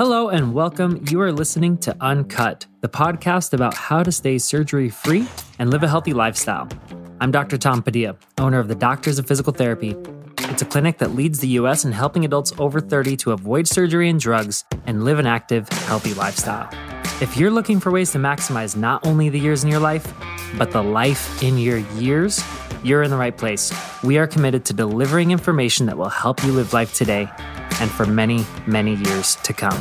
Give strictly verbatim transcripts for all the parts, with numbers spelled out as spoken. Hello and welcome. You are listening to Uncut, the podcast about how to stay surgery-free and live a healthy lifestyle. I'm Doctor Tom Padilla, owner of the Doctors of Physical Therapy. It's a clinic that leads the U S in helping adults over thirty to avoid surgery and drugs and live an active, healthy lifestyle. If you're looking for ways to maximize not only the years in your life, but the life in your years, you're in the right place. We are committed to delivering information that will help you live life today and for many, many years to come.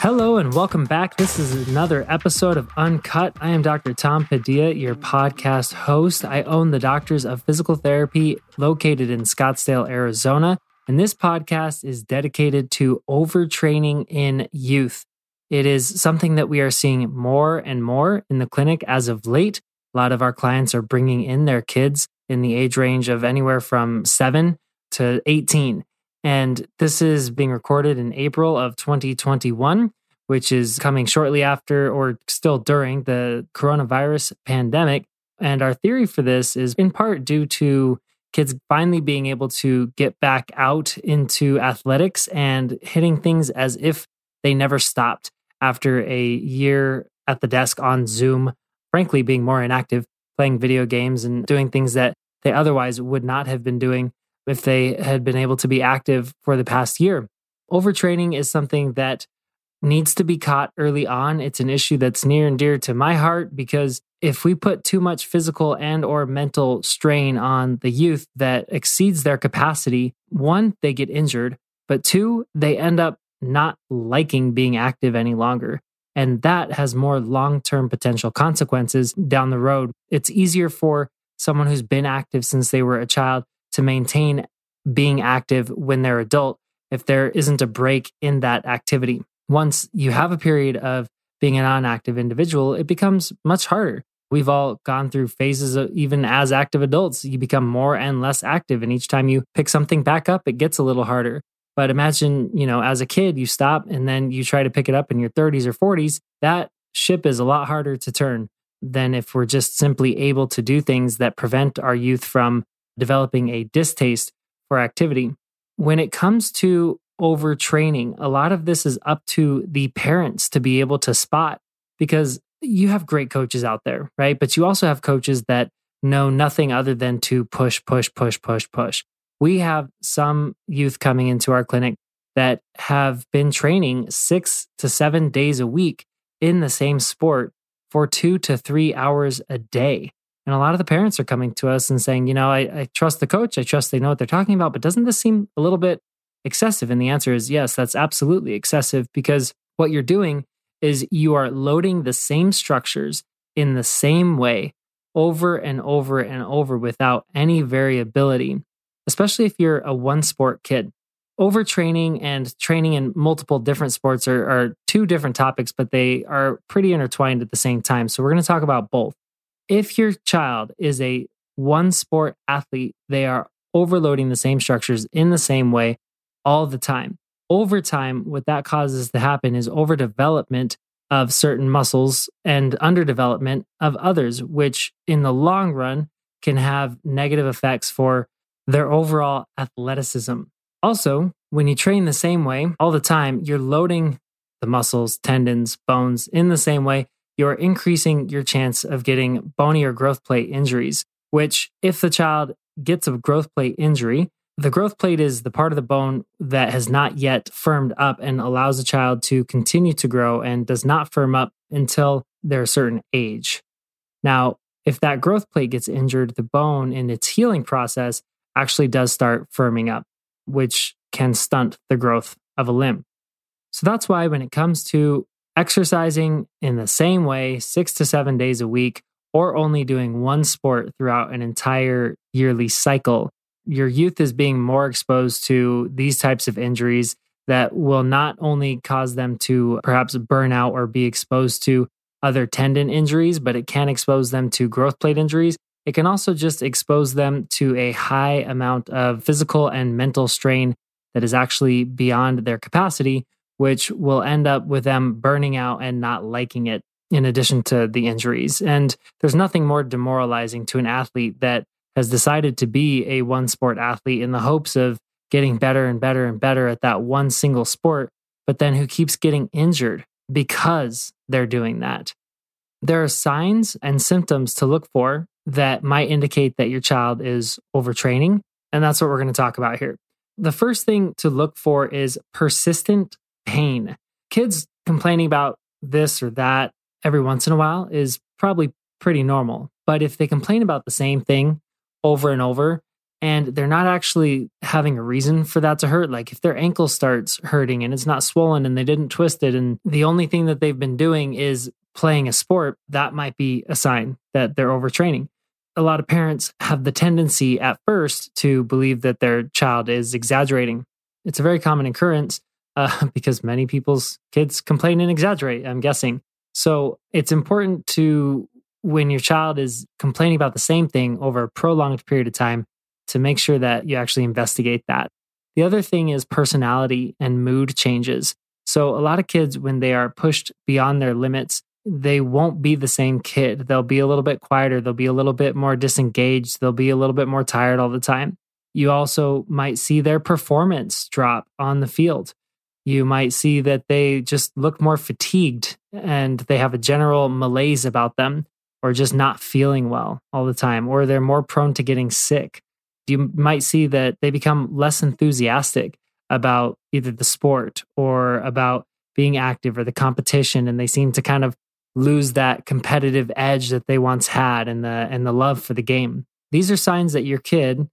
Hello and welcome back. This is another episode of Uncut. I am Doctor Tom Padilla, your podcast host. I own the Doctors of Physical Therapy located in Scottsdale, Arizona. And this podcast is dedicated to overtraining in youth. It is something that we are seeing more and more in the clinic as of late. A lot of our clients are bringing in their kids in the age range of anywhere from seven to eighteen. And this is being recorded in April of twenty twenty-one, which is coming shortly after or still during the coronavirus pandemic. And our theory for this is in part due to kids finally being able to get back out into athletics and hitting things as if they never stopped after a year at the desk on Zoom, frankly, being more inactive, playing video games and doing things that they otherwise would not have been doing if they had been able to be active for the past year. Overtraining is something that needs to be caught early on. It's an issue that's near and dear to my heart because if we put too much physical and or mental strain on the youth that exceeds their capacity, one, they get injured, but two, they end up not liking being active any longer. And that has more long-term potential consequences down the road. It's easier for someone who's been active since they were a child to maintain being active when they're adult if there isn't a break in that activity. Once you have a period of being a non-active individual, it becomes much harder. We've all gone through phases of, even as active adults, you become more and less active. And each time you pick something back up, it gets a little harder. But imagine, you know, as a kid, you stop and then you try to pick it up in your thirties or forties. That ship is a lot harder to turn than if we're just simply able to do things that prevent our youth from developing a distaste for activity. When it comes to overtraining, a lot of this is up to the parents to be able to spot because you have great coaches out there, right? But you also have coaches that know nothing other than to push, push, push, push, push. We have some youth coming into our clinic that have been training six to seven days a week in the same sport for two to three hours a day. And a lot of the parents are coming to us and saying, you know, I, I trust the coach. I trust they know what they're talking about, but doesn't this seem a little bit excessive? And the answer is yes, that's absolutely excessive because what you're doing is you are loading the same structures in the same way over and over and over without any variability, especially if you're a one sport kid. Overtraining and training in multiple different sports are, are two different topics, but they are pretty intertwined at the same time. So we're going to talk about both. If your child is a one sport athlete, they are overloading the same structures in the same way all the time. Over time, what that causes to happen is overdevelopment of certain muscles and underdevelopment of others, which in the long run can have negative effects for their overall athleticism. Also, when you train the same way all the time, you're loading the muscles, tendons, bones in the same way. You're increasing your chance of getting bony or growth plate injuries, which if the child gets a growth plate injury, the growth plate is the part of the bone that has not yet firmed up and allows a child to continue to grow and does not firm up until they're a certain age. Now, if that growth plate gets injured, the bone in its healing process actually does start firming up, which can stunt the growth of a limb. So that's why when it comes to exercising in the same way six to seven days a week, or only doing one sport throughout an entire yearly cycle, your youth is being more exposed to these types of injuries that will not only cause them to perhaps burn out or be exposed to other tendon injuries, but it can expose them to growth plate injuries. It can also just expose them to a high amount of physical and mental strain that is actually beyond their capacity, which will end up with them burning out and not liking it in addition to the injuries. And there's nothing more demoralizing to an athlete that has decided to be a one sport athlete in the hopes of getting better and better and better at that one single sport, but then who keeps getting injured because they're doing that. There are signs and symptoms to look for that might indicate that your child is overtraining, and that's what we're going to talk about here. The first thing to look for is persistent pain. Kids complaining about this or that every once in a while is probably pretty normal, but if they complain about the same thing over and over, and they're not actually having a reason for that to hurt. Like if their ankle starts hurting and it's not swollen and they didn't twist it, and the only thing that they've been doing is playing a sport, that might be a sign that they're overtraining. A lot of parents have the tendency at first to believe that their child is exaggerating. It's a very common occurrence uh, because many people's kids complain and exaggerate, I'm guessing. So it's important to, when your child is complaining about the same thing over a prolonged period of time, to make sure that you actually investigate that. The other thing is personality and mood changes. So a lot of kids, when they are pushed beyond their limits, they won't be the same kid. They'll be a little bit quieter. They'll be a little bit more disengaged. They'll be a little bit more tired all the time. You also might see their performance drop on the field. You might see that they just look more fatigued and they have a general malaise about them, or just not feeling well all the time, or they're more prone to getting sick. You might see that they become less enthusiastic about either the sport or about being active or the competition, and they seem to kind of lose that competitive edge that they once had and the and the love for the game. These are signs that your kid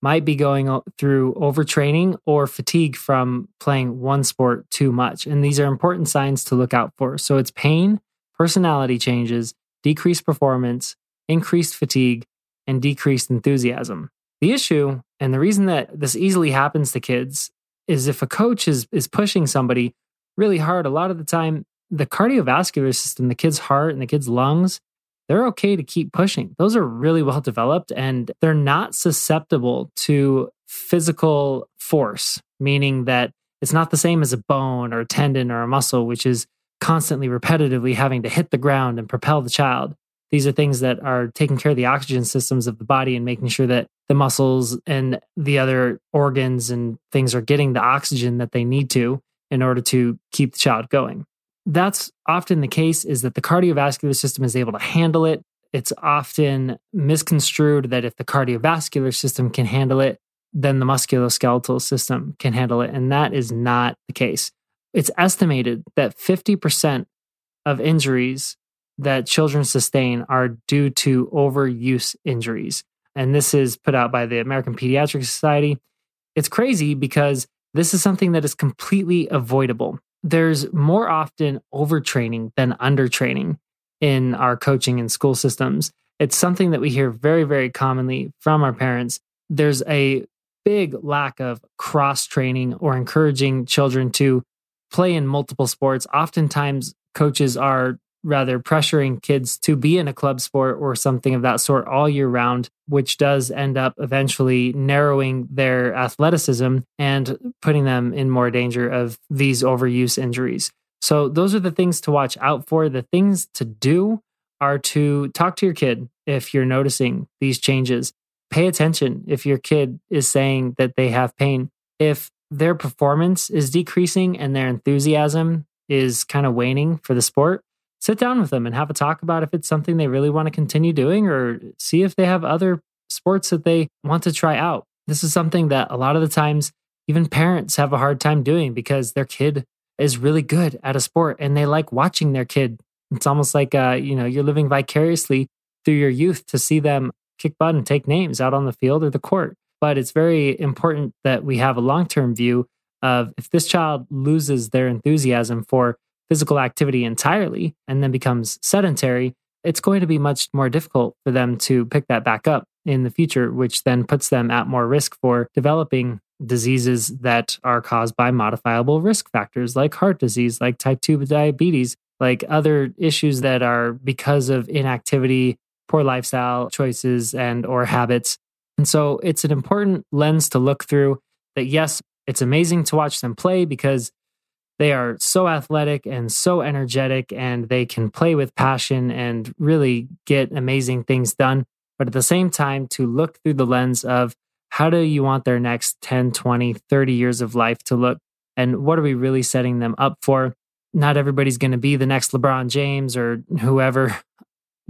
might be going through overtraining or fatigue from playing one sport too much, and these are important signs to look out for. So it's pain, personality changes, decreased performance, increased fatigue, and decreased enthusiasm. The issue, and the reason that this easily happens to kids, is if a coach is is pushing somebody really hard, a lot of the time, the cardiovascular system, the kid's heart and the kid's lungs, they're okay to keep pushing. Those are really well developed, and they're not susceptible to physical force, meaning that it's not the same as a bone or a tendon or a muscle, which is constantly repetitively having to hit the ground and propel the child. These are things that are taking care of the oxygen systems of the body and making sure that the muscles and the other organs and things are getting the oxygen that they need to in order to keep the child going. That's often the case, is that the cardiovascular system is able to handle it. It's often misconstrued that if the cardiovascular system can handle it, then the musculoskeletal system can handle it. And that is not the case. It's estimated that fifty percent of injuries that children sustain are due to overuse injuries. And this is put out by the American Pediatric Society. It's crazy because this is something that is completely avoidable. There's more often overtraining than undertraining in our coaching and school systems. It's something that we hear very, very commonly from our parents. There's a big lack of cross-training or encouraging children to play in multiple sports. Oftentimes, coaches are rather pressuring kids to be in a club sport or something of that sort all year round, which does end up eventually narrowing their athleticism and putting them in more danger of these overuse injuries. So those are the things to watch out for. The things to do are to talk to your kid if you're noticing these changes. Pay attention if your kid is saying that they have pain. If their performance is decreasing and their enthusiasm is kind of waning for the sport, sit down with them and have a talk about if it's something they really want to continue doing, or see if they have other sports that they want to try out. This is something that a lot of the times even parents have a hard time doing because their kid is really good at a sport and they like watching their kid. It's almost like uh, you know, you're living vicariously through your youth to see them kick butt and take names out on the field or the court. But it's very important that we have a long-term view of, if this child loses their enthusiasm for physical activity entirely and then becomes sedentary, it's going to be much more difficult for them to pick that back up in the future, which then puts them at more risk for developing diseases that are caused by modifiable risk factors like heart disease, like type two diabetes, like other issues that are because of inactivity, poor lifestyle choices, and or habits. And so it's an important lens to look through, that yes, it's amazing to watch them play because they are so athletic and so energetic, and they can play with passion and really get amazing things done. but at the same time to look through the lens of how do you want their next ten, twenty, thirty years of life to look? And what are we really setting them up for? Not everybody's going to be the next LeBron James or whoever.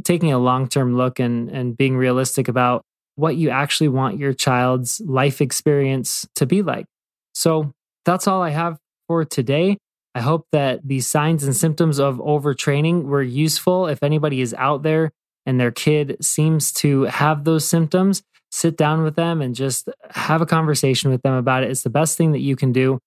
Taking a long-term look and, and being realistic about what you actually want your child's life experience to be like. So that's all I have for today. I hope that these signs and symptoms of overtraining were useful. If anybody is out there and their kid seems to have those symptoms, sit down with them and just have a conversation with them about it. It's the best thing that you can do.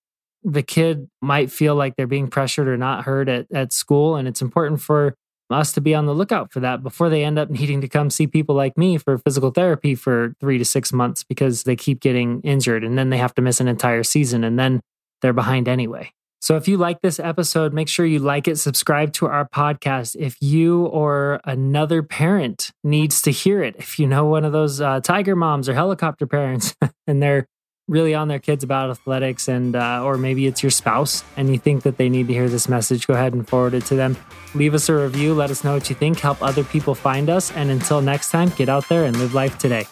The kid might feel like they're being pressured or not heard at, at school, and it's important for us to be on the lookout for that before they end up needing to come see people like me for physical therapy for three to six months because they keep getting injured and then they have to miss an entire season and then they're behind anyway. So if you like this episode, make sure you like it, subscribe to our podcast. If you or another parent needs to hear it, if you know one of those uh, tiger moms or helicopter parents and they're really on their kids about athletics and, uh, or maybe it's your spouse and you think that they need to hear this message, go ahead and forward it to them. Leave us a review. Let us know what you think. Help other people find us. And until next time, get out there and live life today.